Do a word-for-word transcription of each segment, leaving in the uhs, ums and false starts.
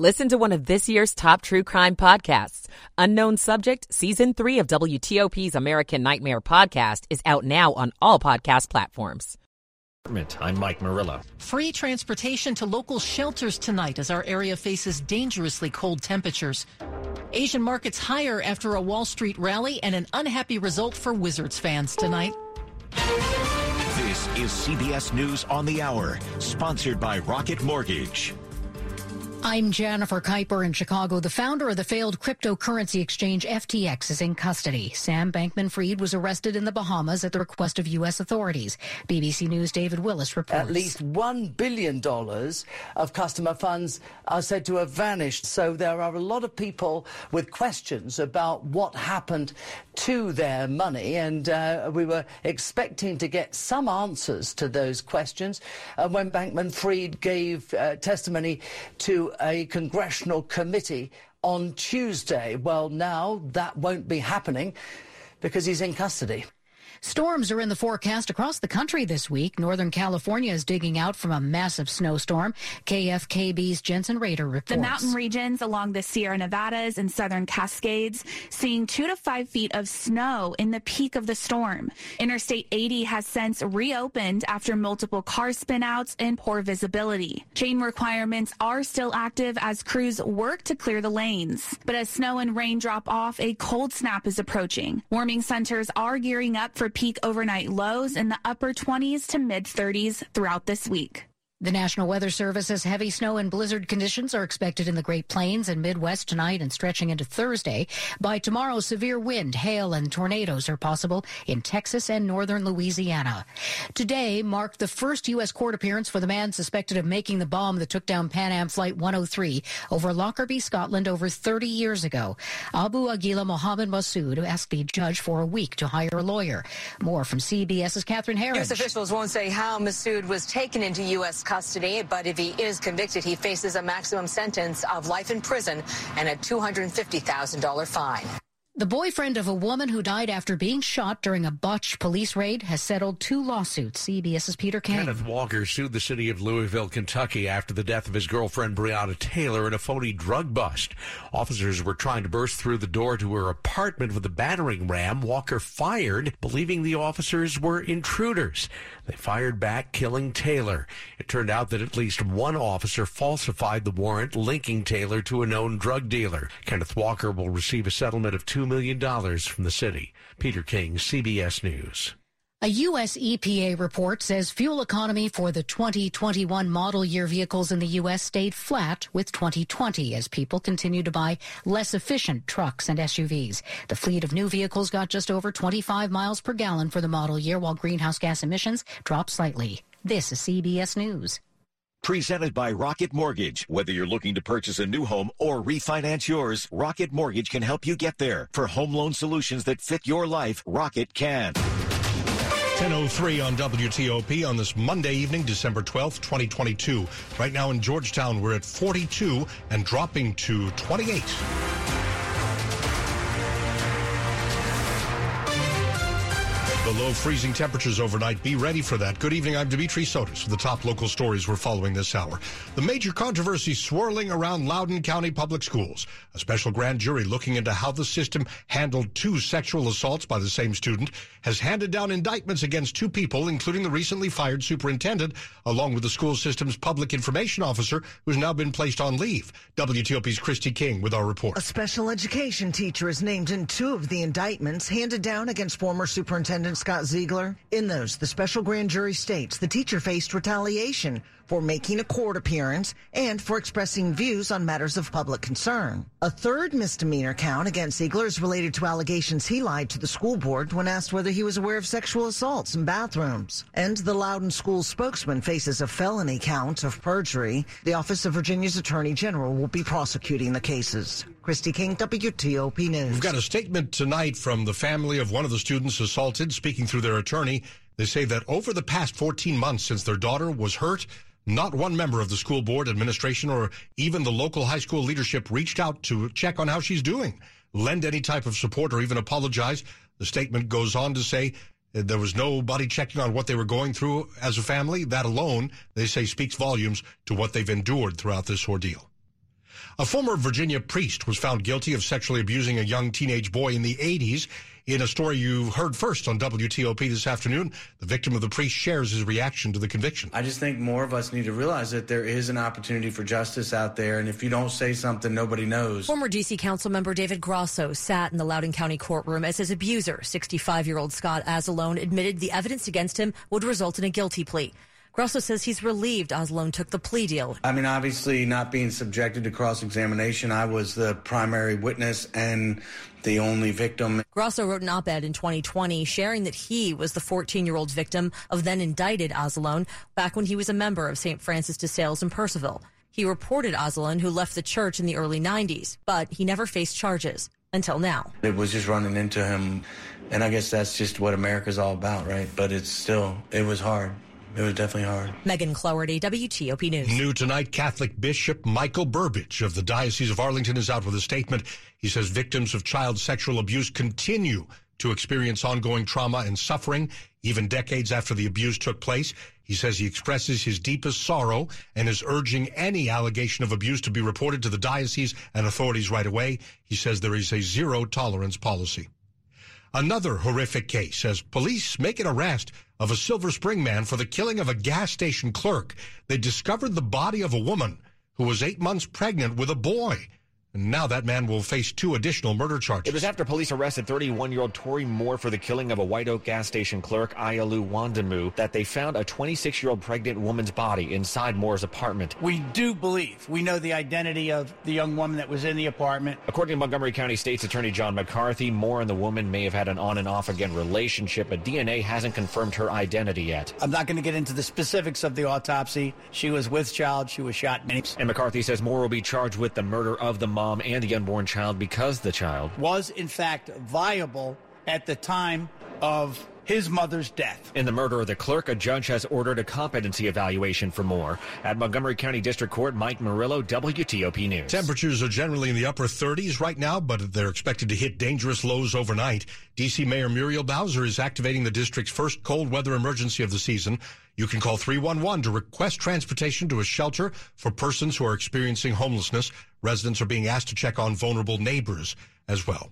Listen to one of this year's top true crime podcasts. Unknown Subject, Season three of W T O P's American Nightmare podcast is out now on all podcast platforms. I'm Mike Marilla. Free transportation to local shelters tonight as our area faces dangerously cold temperatures. Asian markets higher after a Wall Street rally and an unhappy result for Wizards fans tonight. This is C B S News on the Hour, sponsored by Rocket Mortgage. I'm Jennifer Kuiper in Chicago. The founder of the failed cryptocurrency exchange F T X is in custody. Sam Bankman-Fried was arrested in the Bahamas at the request of U S authorities. B B C News' David Willis reports. At least one billion dollars of customer funds are said to have vanished. So there are a lot of people with questions about what happened to their money. And uh, we were expecting to get some answers to those questions. And when Bankman-Fried gave uh, testimony to a congressional committee on Tuesday. Well, now that won't be happening because he's in custody. Storms are in the forecast across the country this week. Northern California is digging out from a massive snowstorm. K F K B's Jensen Rader reports. The mountain regions along the Sierra Nevadas and Southern Cascades seeing two to five feet of snow in the peak of the storm. Interstate eighty has since reopened after multiple car spinouts and poor visibility. Chain requirements are still active as crews work to clear the lanes. But as snow and rain drop off, a cold snap is approaching. Warming centers are gearing up for peak overnight lows in the upper twenties to mid-thirties throughout this week. The National Weather Service says heavy snow and blizzard conditions are expected in the Great Plains and Midwest tonight and stretching into Thursday. By tomorrow, severe wind, hail, and tornadoes are possible in Texas and northern Louisiana. Today marked the first U S court appearance for the man suspected of making the bomb that took down Pan Am Flight one oh three over Lockerbie, Scotland, over thirty years ago. Abu Aguila Mohammed Massoud asked the judge for a week to hire a lawyer. More from CBS's Catherine Harris. U S officials won't say how Massoud was taken into U S custody, but if he is convicted, he faces a maximum sentence of life in prison and a two hundred fifty thousand dollars fine. The boyfriend of a woman who died after being shot during a botched police raid has settled two lawsuits. CBS's Peter Kane. Kenneth Walker sued the city of Louisville, Kentucky after the death of his girlfriend Breonna Taylor in a phony drug bust. Officers were trying to burst through the door to her apartment with a battering ram. Walker fired, believing the officers were intruders. They fired back, killing Taylor. It turned out that at least one officer falsified the warrant linking Taylor to a known drug dealer. Kenneth Walker will receive a settlement of two two million dollars from the city. Peter King, C B S News. A U S. E P A report says fuel economy for the twenty twenty-one model year vehicles in the U S stayed flat with twenty twenty as people continue to buy less efficient trucks and S U Vs. The fleet of new vehicles got just over twenty-five miles per gallon for the model year, while greenhouse gas emissions dropped slightly. This is C B S News. Presented by Rocket Mortgage. Whether you're looking to purchase a new home or refinance yours, Rocket Mortgage can help you get there. For home loan solutions that fit your life, Rocket can. ten oh three on W T O P on this Monday evening, December twelfth, twenty twenty-two. Right now in Georgetown, we're at forty-two and dropping to twenty-eight. Below freezing temperatures overnight. Be ready for that. Good evening. I'm Dimitri Sotis with the top local stories we're following this hour. The major controversy swirling around Loudoun County Public Schools. A special grand jury looking into how the system handled two sexual assaults by the same student has handed down indictments against two people, including the recently fired superintendent, along with the school system's public information officer, who's now been placed on leave. W T O P's Christy King with our report. A special education teacher is named in two of the indictments handed down against former superintendent Scott Ziegler. In those, the special grand jury states the teacher faced retaliation for making a court appearance and for expressing views on matters of public concern. A third misdemeanor count against Ziegler is related to allegations he lied to the school board when asked whether he was aware of sexual assaults in bathrooms. And the Loudoun school spokesman faces a felony count of perjury. The Office of Virginia's Attorney General will be prosecuting the cases. Christy King, W T O P News. We've got a statement tonight from the family of one of the students assaulted. Speaking through their attorney, they say that over the past fourteen months since their daughter was hurt, not one member of the school board administration or even the local high school leadership reached out to check on how she's doing, lend any type of support, or even apologize. The statement goes on to say that there was nobody checking on what they were going through as a family. That alone, they say, speaks volumes to what they've endured throughout this ordeal. A former Virginia priest was found guilty of sexually abusing a young teenage boy in the eighties. In a story you heard first on W T O P this afternoon, the victim of the priest shares his reaction to the conviction. I just think more of us need to realize that there is an opportunity for justice out there, and if you don't say something, nobody knows. Former D C council member David Grosso sat in the Loudoun County courtroom as his abuser, sixty-five-year-old Scott Azzalone, admitted the evidence against him would result in a guilty plea. Grosso says he's relieved Azzalone took the plea deal. I mean, obviously, not being subjected to cross-examination, I was the primary witness and the only victim. Grosso wrote an op-ed in twenty twenty sharing that he was the fourteen-year-old victim of then-indicted Azzalone back when he was a member of Saint Francis de Sales in Purcellville. He reported Azzalone, who left the church in the early nineties, but he never faced charges until now. It was just running into him, and I guess that's just what America's all about, right? But it's still, it was hard. It was definitely hard. Megan Cloherty, W T O P News. New tonight, Catholic Bishop Michael Burbidge of the Diocese of Arlington is out with a statement. He says victims of child sexual abuse continue to experience ongoing trauma and suffering, even decades after the abuse took place. He says he expresses his deepest sorrow and is urging any allegation of abuse to be reported to the diocese and authorities right away. He says there is a zero-tolerance policy. Another horrific case as police make an arrest of a Silver Spring man for the killing of a gas station clerk. They discovered the body of a woman who was eight months pregnant with a boy. And now that man will face two additional murder charges. It was after police arrested thirty-one-year-old Tori Moore for the killing of a White Oak gas station clerk, Ayalu Wandamu, that they found a twenty-six-year-old pregnant woman's body inside Moore's apartment. We do believe we know the identity of the young woman that was in the apartment. According to Montgomery County State's Attorney John McCarthy, Moore and the woman may have had an on-and-off-again relationship, but D N A hasn't confirmed her identity yet. I'm not going to get into the specifics of the autopsy. She was with child. She was shot. And McCarthy says Moore will be charged with the murder of the mother. Mom and the unborn child because the child was in fact viable at the time of his mother's death. In the murder of the clerk, a judge has ordered a competency evaluation for Moore. At Montgomery County District Court, Mike Murillo, W T O P News. Temperatures are generally in the upper thirties right now, but they're expected to hit dangerous lows overnight. D C Mayor Muriel Bowser is activating the district's first cold weather emergency of the season. You can call three one one to request transportation to a shelter for persons who are experiencing homelessness. Residents are being asked to check on vulnerable neighbors as well.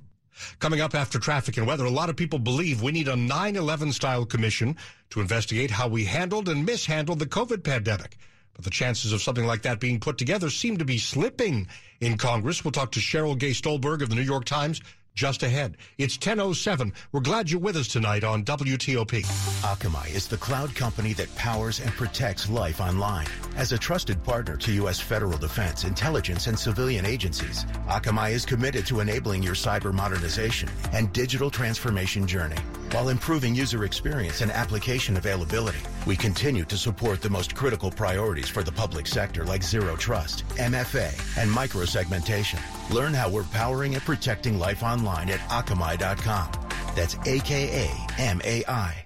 Coming up after traffic and weather, a lot of people believe we need a nine eleven-style commission to investigate how we handled and mishandled the COVID pandemic. But the chances of something like that being put together seem to be slipping in Congress. We'll talk to Cheryl Gay Stolberg of the New York Times just ahead. It's ten oh seven. We're glad you're with us tonight on W T O P. Akamai is the cloud company that powers and protects life online. As a trusted partner to U S federal defense, intelligence, and civilian agencies, Akamai is committed to enabling your cyber modernization and digital transformation journey. While improving user experience and application availability, we continue to support the most critical priorities for the public sector like Zero Trust, M F A, and microsegmentation. Learn how we're powering and protecting life online at akamai dot com. That's A K A M A I.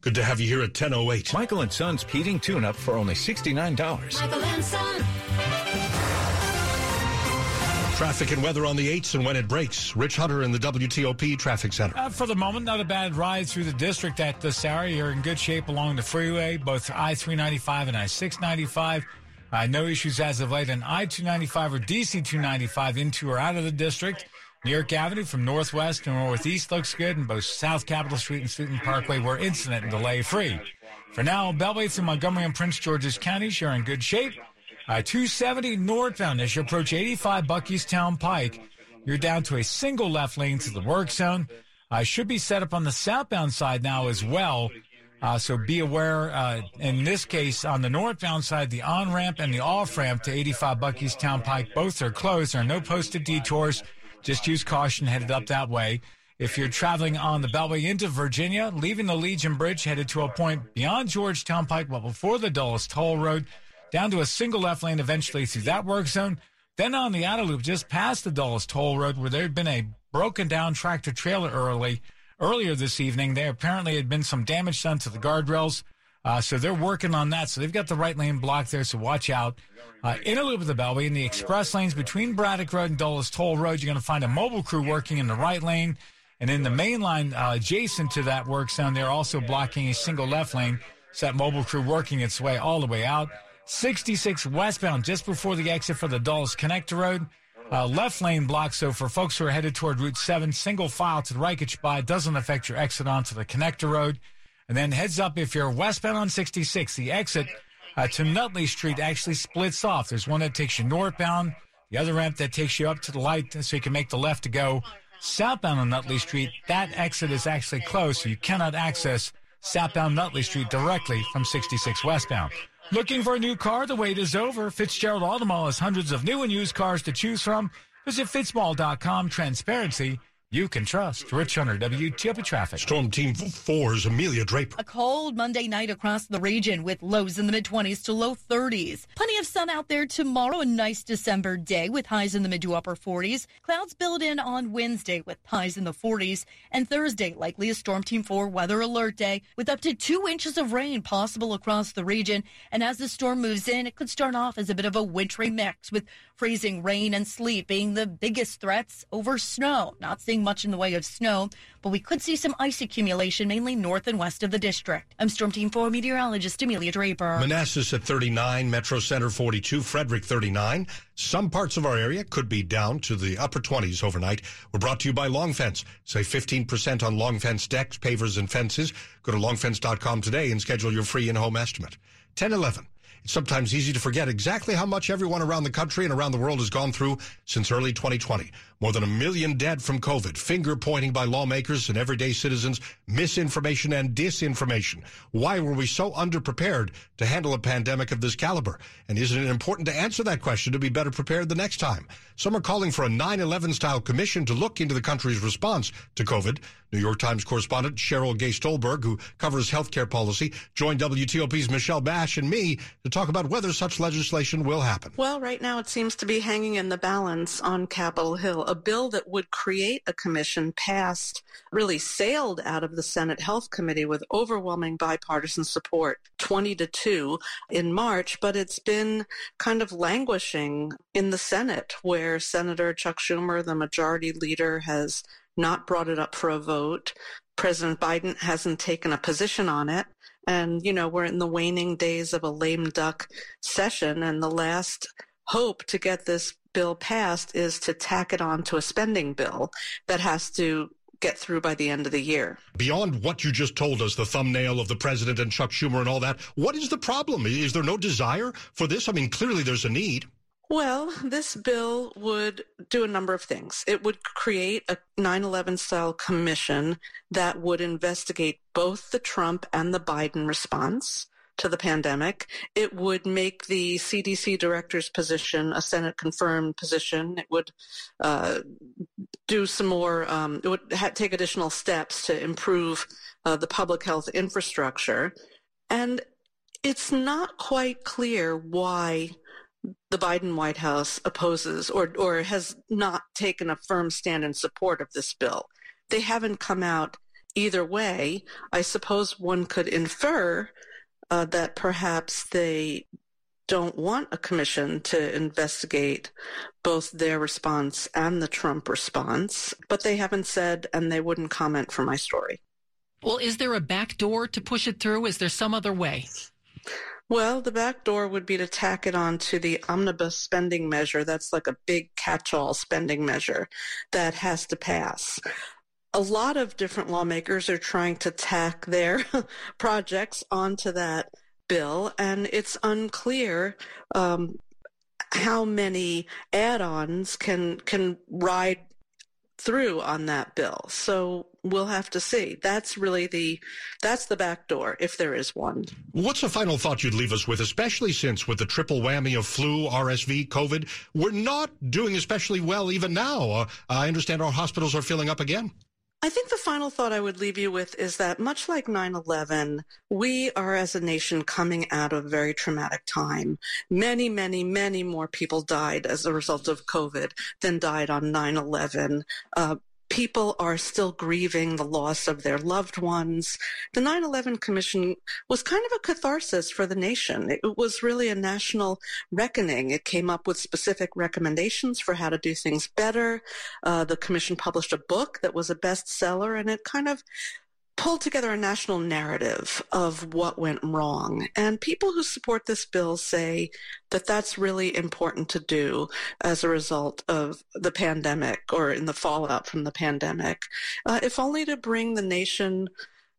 Good to have you here at ten oh eight. Michael and Son's heating tune-up for only sixty-nine dollars. Michael and Son. Traffic and weather on the eights and when it breaks. Rich Hunter in the W T O P Traffic Center. Uh, for the moment, not a bad ride through the district at this hour. You're in good shape along the freeway, both I three ninety-five and I six ninety-five. Uh, no issues as of late on I two ninety-five or D C two ninety-five into or out of the district. New York Avenue from northwest to northeast looks good, and both South Capitol Street and Sutton Parkway were incident and delay-free. For now, Beltway through Montgomery and Prince George's counties are in good shape. Uh, two seventy northbound as you approach eighty-five Buckystown Pike. You're down to a single left lane to the work zone. Uh, should be set up on the southbound side now as well, uh, so be aware, uh, in this case, on the northbound side, the on-ramp and the off-ramp to eighty-five Buckystown Pike, both are closed. There are no posted detours. Just use caution headed up that way. If you're traveling on the Beltway into Virginia, leaving the Legion Bridge, headed to a point beyond Georgetown Pike, well, before the Dulles Toll Road, down to a single left lane eventually through that work zone. Then on the outer loop, just past the Dulles Toll Road, where there had been a broken-down tractor-trailer early earlier this evening. There apparently had been some damage done to the guardrails, uh, so they're working on that. So they've got the right lane blocked there, so watch out. Uh, in a loop of the Beltway, in the express lanes between Braddock Road and Dulles Toll Road, you're going to find a mobile crew working in the right lane. And in the main line uh, adjacent to that work zone, they're also blocking a single left lane. So that mobile crew working its way all the way out. sixty-six westbound just before the exit for the Dulles Connector Road. Uh, left lane block, so for folks who are headed toward Route seven, single file to the Reykich by doesn't affect your exit onto the Connector Road. And then heads up if you're westbound on sixty-six, the exit uh, to Nutley Street actually splits off. There's one that takes you northbound, the other ramp that takes you up to the light so you can make the left to go southbound on Nutley Street. That exit is actually closed, so you cannot access southbound Nutley Street directly from sixty-six westbound. Looking for a new car? The wait is over. Fitzgerald Auto Mall has hundreds of new and used cars to choose from. Visit fitz mall dot com. Transparency you can trust. Rich Hunter, W T O P Traffic. Storm Team four's Amelia Draper. A cold Monday night across the region with lows in the mid-twenties to low thirties. Plenty of sun out there tomorrow, a nice December day with highs in the mid to upper forties. Clouds build in on Wednesday with highs in the forties. And Thursday, likely a Storm Team four weather alert day with up to two inches of rain possible across the region. And as the storm moves in, it could start off as a bit of a wintry mix with freezing rain and sleet being the biggest threats over snow. Not seeing much in the way of snow, but we could see some ice accumulation mainly north and west of the district. I'm Storm Team four meteorologist Amelia Draper. Manassas at thirty-nine, Metro Center forty-two, Frederick thirty-nine. Some parts of our area could be down to the upper twenties overnight. We're brought to you by Long Fence. Save fifteen percent on Long Fence decks, pavers, and fences. Go to long fence dot com today and schedule your free in-home estimate. ten eleven. It's sometimes easy to forget exactly how much everyone around the country and around the world has gone through since early twenty twenty. More than a million dead from COVID, finger-pointing by lawmakers and everyday citizens, misinformation and disinformation. Why were we so underprepared to handle a pandemic of this caliber? And isn't it important to answer that question to be better prepared the next time? Some are calling for a nine eleven-style commission to look into the country's response to COVID. New York Times correspondent Cheryl Gay Stolberg, who covers healthcare policy, joined W T O P's Michelle Bash and me to talk about whether such legislation will happen. Well, right now it seems to be hanging in the balance on Capitol Hill. A bill that would create a commission passed, really sailed out of the Senate Health Committee with overwhelming bipartisan support, twenty to two in March, but it's been kind of languishing in the Senate, where Senator Chuck Schumer, the majority leader, has not brought it up for a vote. President Biden hasn't taken a position on it. And, you know, we're in the waning days of a lame duck session, and the last hope to get this bill passed is to tack it on to a spending bill that has to get through by the end of the year. Beyond what you just told us, the thumbnail of the president and Chuck Schumer and all that, what is the problem? Is there no desire for this? I mean, clearly there's a need. Well, this bill would do a number of things. It would create a nine eleven-style commission that would investigate both the Trump and the Biden response to the pandemic. It would make the C D C director's position a Senate-confirmed position. It would uh, do some more, um, it would ha- take additional steps to improve uh, the public health infrastructure. And it's not quite clear why the Biden White House opposes or or has not taken a firm stand in support of this bill. They haven't come out either way. I suppose one could infer uh, that perhaps they don't want a commission to investigate both their response and the Trump response, but they haven't said, and they wouldn't comment for my story. Well, is there a back door to push it through? Is there some other way? Well, the back door would be to tack it on to the omnibus spending measure. That's like a big catch-all spending measure that has to pass. A lot of different lawmakers are trying to tack their projects onto that bill, and it's unclear um, how many add-ons can can ride through on that bill. So we'll have to see. That's really the, that's the back door, if there is one. What's a final thought you'd leave us with, especially since with the triple whammy of flu, R S V, COVID, we're not doing especially well even now. Uh, I understand our hospitals are filling up again. I think the final thought I would leave you with is that much like nine eleven, we are as a nation coming out of a very traumatic time. Many, many, many more people died as a result of COVID than died on nine eleven. Uh, People are still grieving the loss of their loved ones. The nine eleven Commission was kind of a catharsis for the nation. It was really a national reckoning. It came up with specific recommendations for how to do things better. Uh, the Commission published a book that was a bestseller, and it kind of pulled together a national narrative of what went wrong. And people who support this bill say that that's really important to do as a result of the pandemic or in the fallout from the pandemic, uh, if only to bring the nation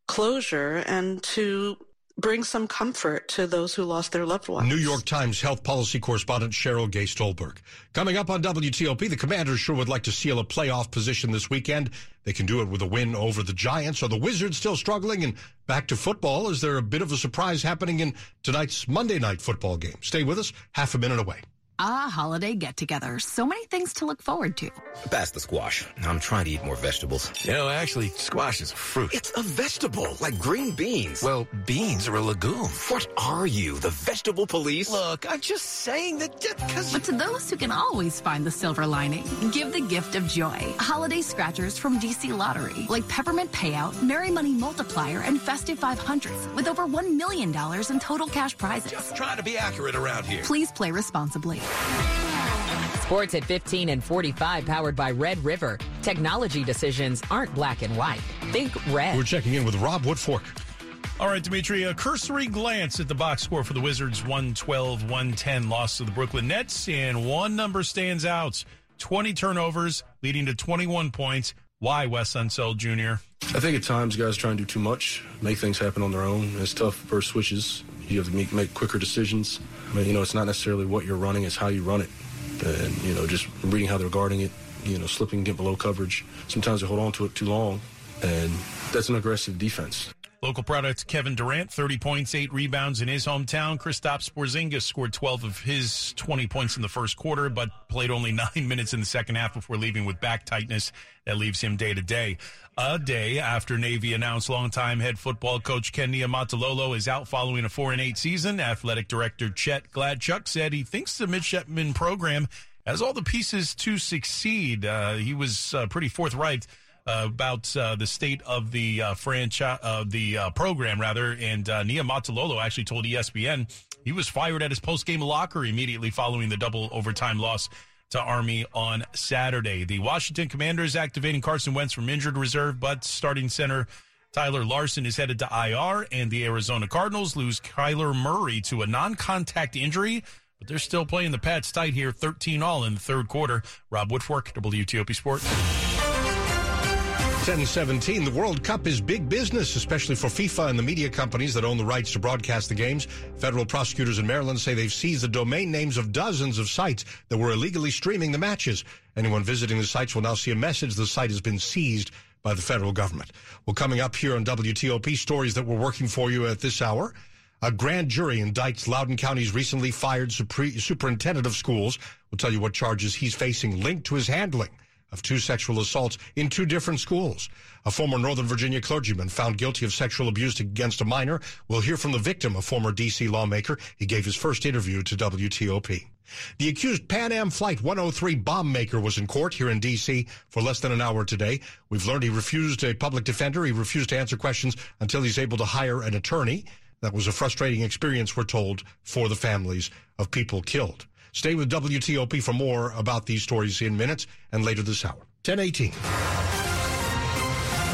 closure and to bring some comfort to those who lost their loved ones. New York Times health policy correspondent Cheryl Gay Stolberg. Coming up on W T O P, the Commanders sure would like to seal a playoff position this weekend. They can do it with a win over the Giants. Are the Wizards still struggling? And back to football, is there a bit of a surprise happening in tonight's Monday night football game? Stay with us, half a minute away. Ah, holiday get-together. So many things to look forward to. Pass the squash. I'm trying to eat more vegetables. You know, actually, squash is a fruit. It's a vegetable, like green beans. Well, beans are a legume. What are you, the vegetable police? Look, I'm just saying that just because... But to those who can always find the silver lining, give the gift of joy. Holiday scratchers from D C Lottery, like Peppermint Payout, Merry Money Multiplier, and Festive five hundreds, with over one million dollars in total cash prizes. Just try to be accurate around here. Please play responsibly. Sports at fifteen and forty-five, powered by Red River. Technology decisions aren't black and white. Think red. We're checking in with Rob Woodfork. All right, Dimitri, a cursory glance at the box score for the Wizards, one twelve to one ten loss to the Brooklyn Nets, and one number stands out, twenty turnovers leading to twenty-one points. Why, Wes Unseld Junior? I think at times guys try and do too much, make things happen on their own. It's tough for switches. You have to make, make quicker decisions. I mean, you know, it's not necessarily what you're running, it's how you run it. And, you know, just reading how they're guarding it, you know, slipping, get below coverage. Sometimes they hold on to it too long, and that's an aggressive defense. Local product Kevin Durant, thirty points, eight rebounds in his hometown. Kristaps Porzingis scored twelve of his twenty points in the first quarter, but played only nine minutes in the second half before leaving with back tightness. That leaves him day-to-day. A day after Navy announced longtime head football coach Ken Niumatalolo is out following a four and eight season, athletic director Chet Gladchuk said he thinks the midshipman program has all the pieces to succeed. Uh, he was uh, pretty forthright Uh, about uh, the state of the uh, franchise of uh, the uh, program, rather, and uh, Niumatalolo actually told E S P N he was fired at his post-game locker immediately following the double overtime loss to Army on Saturday. The Washington Commanders activating Carson Wentz from injured reserve, but starting center Tyler Larson is headed to I R, and the Arizona Cardinals lose Kyler Murray to a non-contact injury, but they're still playing the Pats tight here, thirteen all in the third quarter. Rob Woodfork, W T O P Sports. ten seventeen, the World Cup is big business, especially for FIFA and the media companies that own the rights to broadcast the games. Federal prosecutors in Maryland say they've seized the domain names of dozens of sites that were illegally streaming the matches. Anyone visiting the sites will now see a message the site has been seized by the federal government. Well, coming up here on W T O P, stories that we're working for you at this hour. A grand jury indicts Loudoun County's recently fired super- superintendent of schools. We'll tell you what charges he's facing linked to his handling of two sexual assaults in two different schools. A former Northern Virginia clergyman found guilty of sexual abuse against a minor. We'll hear from the victim, a former D C lawmaker. He gave his first interview to W T O P. The accused Pan Am Flight one oh three bomb maker was in court here in D C for less than an hour today. We've learned he refused a public defender. He refused to answer questions until he's able to hire an attorney. That was a frustrating experience, we're told, for the families of people killed. Stay with W T O P for more about these stories in minutes and later this hour. ten eighteen.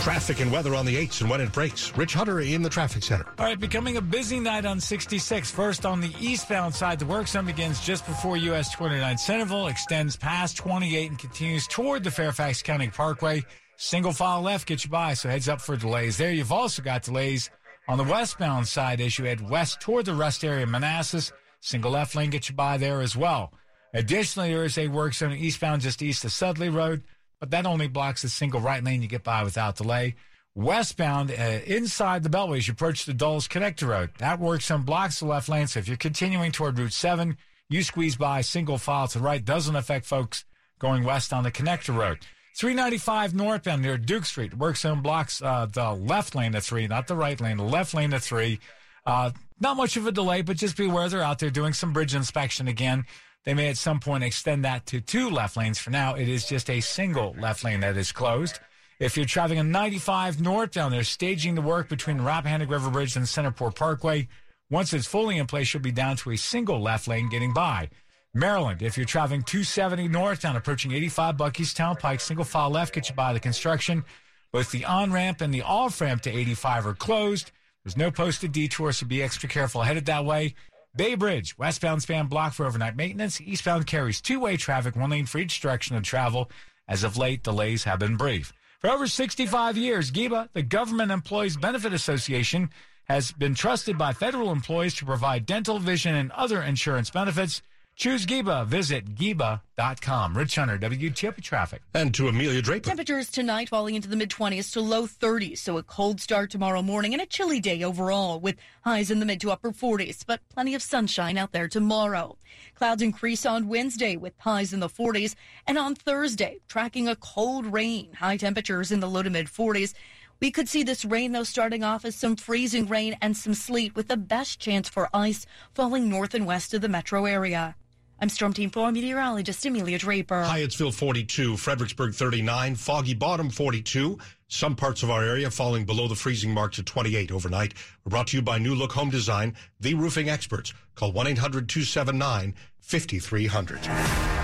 Traffic and weather on the eights and when it breaks. Rich Hunter in the traffic center. All right, becoming a busy night on sixty-six. First on the eastbound side, the work zone begins just before U S twenty-nine Centerville, extends past twenty-eight and continues toward the Fairfax County Parkway. Single file left gets you by, so heads up for delays there. You've also got delays on the westbound side as you head west toward the rest area of Manassas. Single left lane gets you by there as well. Additionally, there is a work zone eastbound just east of Sudley Road, but that only blocks the single right lane you get by without delay. Westbound, uh, inside the Beltway as you approach the Dulles Connector Road, that work zone blocks the left lane, so if you're continuing toward Route seven, you squeeze by single file to the right. Doesn't affect folks going west on the Connector Road. three ninety-five northbound near Duke Street, work zone blocks uh, the left lane to three, not the right lane, the left lane to three. Uh, not much of a delay, but just be aware they're out there doing some bridge inspection again. They may at some point extend that to two left lanes. For now, it is just a single left lane that is closed. If you're traveling on ninety-five northbound, they're staging the work between the Rappahannock River Bridge and Centerport Parkway. Once it's fully in place, you'll be down to a single left lane getting by. Maryland, if you're traveling two seventy northbound, approaching eighty-five Buckystown Pike, single file left, get you by the construction. Both the on-ramp and the off-ramp to eighty-five are closed. There's no posted detour, so be extra careful headed that way. Bay Bridge, westbound span blocked for overnight maintenance. Eastbound carries two-way traffic, one lane for each direction of travel. As of late, delays have been brief. For over sixty-five years, GEBA, the Government Employees Benefit Association, has been trusted by federal employees to provide dental, vision, and other insurance benefits. Choose GEBA. Visit G E B A dot com. Rich Hunter, W T O P Traffic. And to Amelia Draper. Temperatures tonight falling into the mid-twenties to low thirties, so a cold start tomorrow morning and a chilly day overall, with highs in the mid to upper forties, but plenty of sunshine out there tomorrow. Clouds increase on Wednesday with highs in the forties, and on Thursday, tracking a cold rain, high temperatures in the low to mid-forties. We could see this rain, though, starting off as some freezing rain and some sleet, with the best chance for ice falling north and west of the metro area. I'm Storm Team four meteorologist Amelia Draper. Hyattsville forty-two, Fredericksburg thirty-nine, Foggy Bottom forty-two. Some parts of our area falling below the freezing mark to twenty-eight overnight. We're brought to you by New Look Home Design, the roofing experts. Call one eight hundred two seven nine five three zero zero.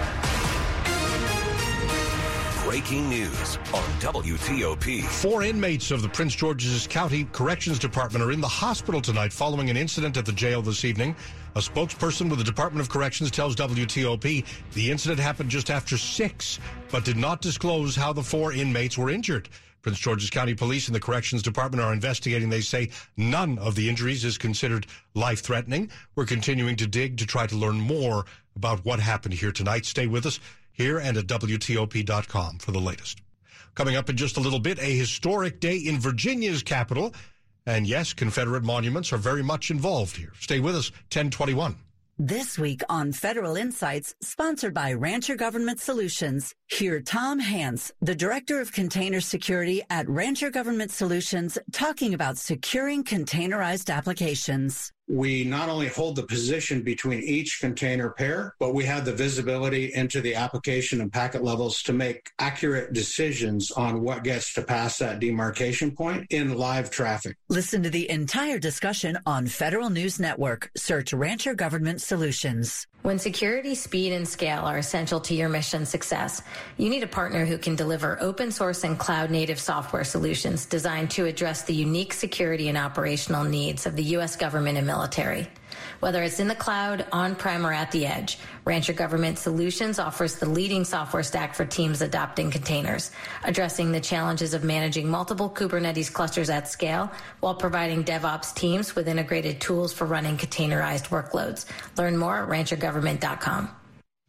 Breaking news on W T O P. Four inmates of the Prince George's County Corrections Department are in the hospital tonight following an incident at the jail this evening. A spokesperson with the Department of Corrections tells W T O P the incident happened just after six, but did not disclose how the four inmates were injured. Prince George's County Police and the Corrections Department are investigating. They say none of the injuries is considered life-threatening. We're continuing to dig to try to learn more about what happened here tonight. Stay with us here and at W T O P dot com for the latest. Coming up in just a little bit, a historic day in Virginia's capital. And yes, Confederate monuments are very much involved here. Stay with us, ten twenty-one. This week on Federal Insights, sponsored by Rancher Government Solutions, hear Tom Hance, the Director of Container Security at Rancher Government Solutions, talking about securing containerized applications. We not only hold the position between each container pair, but we have the visibility into the application and packet levels to make accurate decisions on what gets to pass that demarcation point in live traffic. Listen to the entire discussion on Federal News Network. Search Rancher Government Solutions. When security, speed, and scale are essential to your mission success, you need a partner who can deliver open source and cloud-native software solutions designed to address the unique security and operational needs of the U S government and military. Whether it's in the cloud, on-prem, or at the edge, Rancher Government Solutions offers the leading software stack for teams adopting containers, addressing the challenges of managing multiple Kubernetes clusters at scale while providing DevOps teams with integrated tools for running containerized workloads. Learn more at rancher government dot com.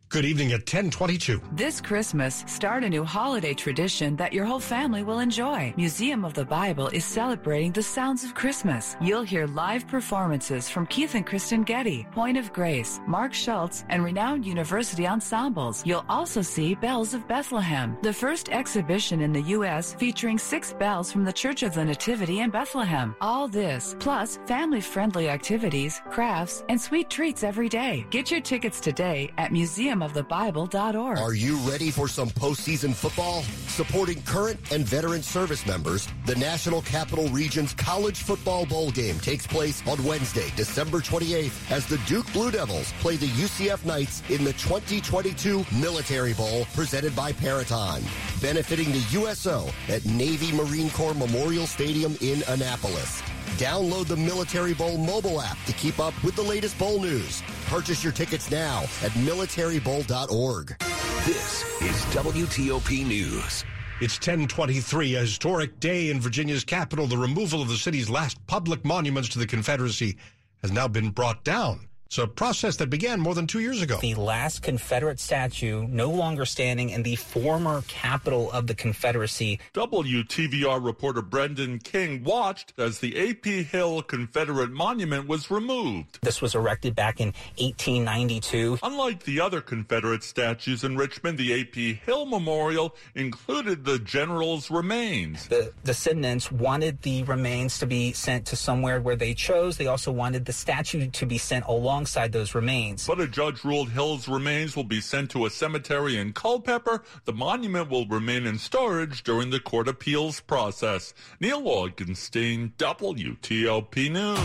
Good evening at ten twenty-two. This Christmas, start a new holiday tradition that your whole family will enjoy. Museum of the Bible is celebrating the sounds of Christmas. You'll hear live performances from Keith and Kristen Getty, Point of Grace, Mark Schultz, and renowned university ensembles. You'll also see Bells of Bethlehem, the first exhibition in the U S featuring six bells from the Church of the Nativity in Bethlehem. All this, plus family-friendly activities, crafts, and sweet treats every day. Get your tickets today at museum of the Bible dot org. Are you ready for some postseason football? Supporting current and veteran service members, the National Capital Region's College Football Bowl game takes place on Wednesday, December twenty-eighth, as the Duke Blue Devils play the U C F Knights in the twenty twenty-two Military Bowl, presented by Paraton, benefiting the U S O at Navy Marine Corps Memorial Stadium in Annapolis. Download the Military Bowl mobile app to keep up with the latest bowl news. Purchase your tickets now at military bowl dot org. This is W T O P News. It's ten twenty-three, a historic day in Virginia's capital. The removal of the city's last public monuments to the Confederacy has now been brought down. It's a process that began more than two years ago. The last Confederate statue no longer standing in the former capital of the Confederacy. W T V R reporter Brendan King watched as the A P. Hill Confederate Monument was removed. This was erected back in eighteen ninety-two. Unlike the other Confederate statues in Richmond, the A P. Hill Memorial included the general's remains. The descendants wanted the remains to be sent to somewhere where they chose. They also wanted the statue to be sent along alongside those remains. But a judge ruled Hill's remains will be sent to a cemetery in Culpeper. The monument will remain in storage during the court appeals process. Neil Augenstein, W T O P News.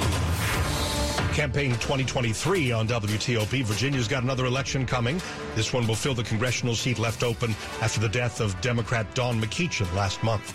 Campaign twenty twenty-three on W T O P. Virginia's got another election coming. This one will fill the congressional seat left open after the death of Democrat Don McKeachin last month.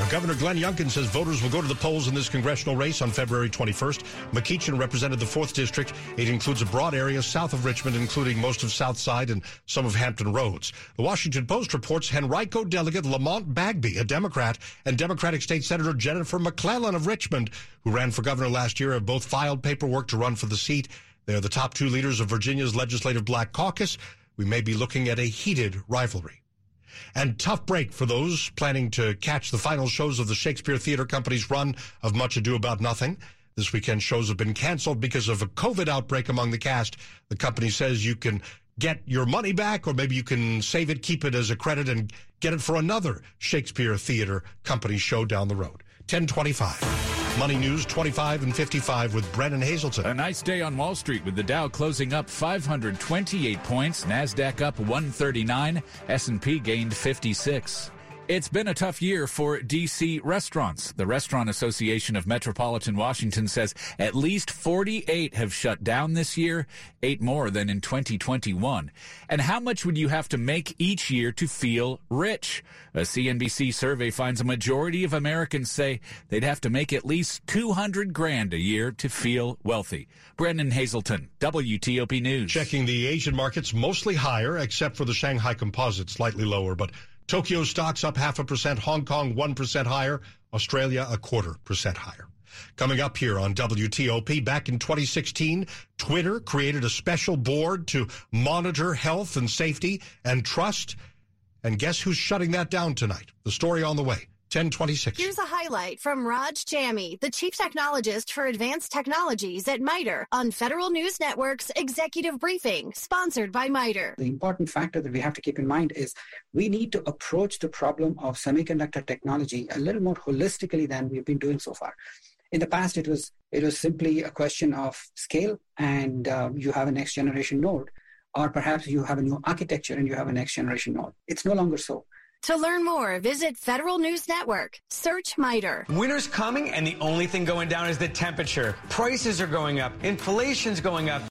Now, Governor Glenn Youngkin says voters will go to the polls in this congressional race on February twenty-first. McEachin represented the fourth District. It includes a broad area south of Richmond, including most of Southside and some of Hampton Roads. The Washington Post reports Henrico delegate Lamont Bagby, a Democrat, and Democratic State Senator Jennifer McClellan of Richmond, who ran for governor last year, have both filed paperwork to run for the seat. They are the top two leaders of Virginia's legislative black caucus. We may be looking at a heated rivalry. And tough break for those planning to catch the final shows of the Shakespeare Theatre Company's run of Much Ado About Nothing. This weekend, shows have been canceled because of a COVID outbreak among the cast. The company says you can get your money back, or maybe you can save it, keep it as a credit, and get it for another Shakespeare Theatre Company show down the road. ten twenty-five. Money News twenty-five and fifty-five with Brennan Hazelton. A nice day on Wall Street with the Dow closing up five hundred twenty-eight points, NASDAQ up one thirty-nine, S and P gained fifty-six. It's been a tough year for D C restaurants. The Restaurant Association of Metropolitan Washington says at least forty-eight have shut down this year, eight more than in twenty twenty-one. And how much would you have to make each year to feel rich? A C N B C survey finds a majority of Americans say they'd have to make at least two hundred grand a year to feel wealthy. Brendan Hazelton, W T O P News. Checking the Asian markets, mostly higher, except for the Shanghai Composite, slightly lower, but Tokyo stocks up half a percent, Hong Kong one percent higher, Australia a quarter percent higher. Coming up here on W T O P, back in twenty sixteen, Twitter created a special board to monitor health and safety and trust. And guess who's shutting that down tonight? The story on the way. ten twenty-six. Here's a highlight from Raj Jami, the chief technologist for advanced technologies at MITRE, on Federal News Network's Executive Briefing, sponsored by MITRE. The important factor that we have to keep in mind is we need to approach the problem of semiconductor technology a little more holistically than we've been doing so far. In the past, it was it was simply a question of scale, and uh, you have a next generation node, or perhaps you have a new architecture and you have a next generation node. It's no longer so. To learn more, visit Federal News Network. Search MITRE. Winter's coming, and the only thing going down is the temperature. Prices are going up. Inflation's going up.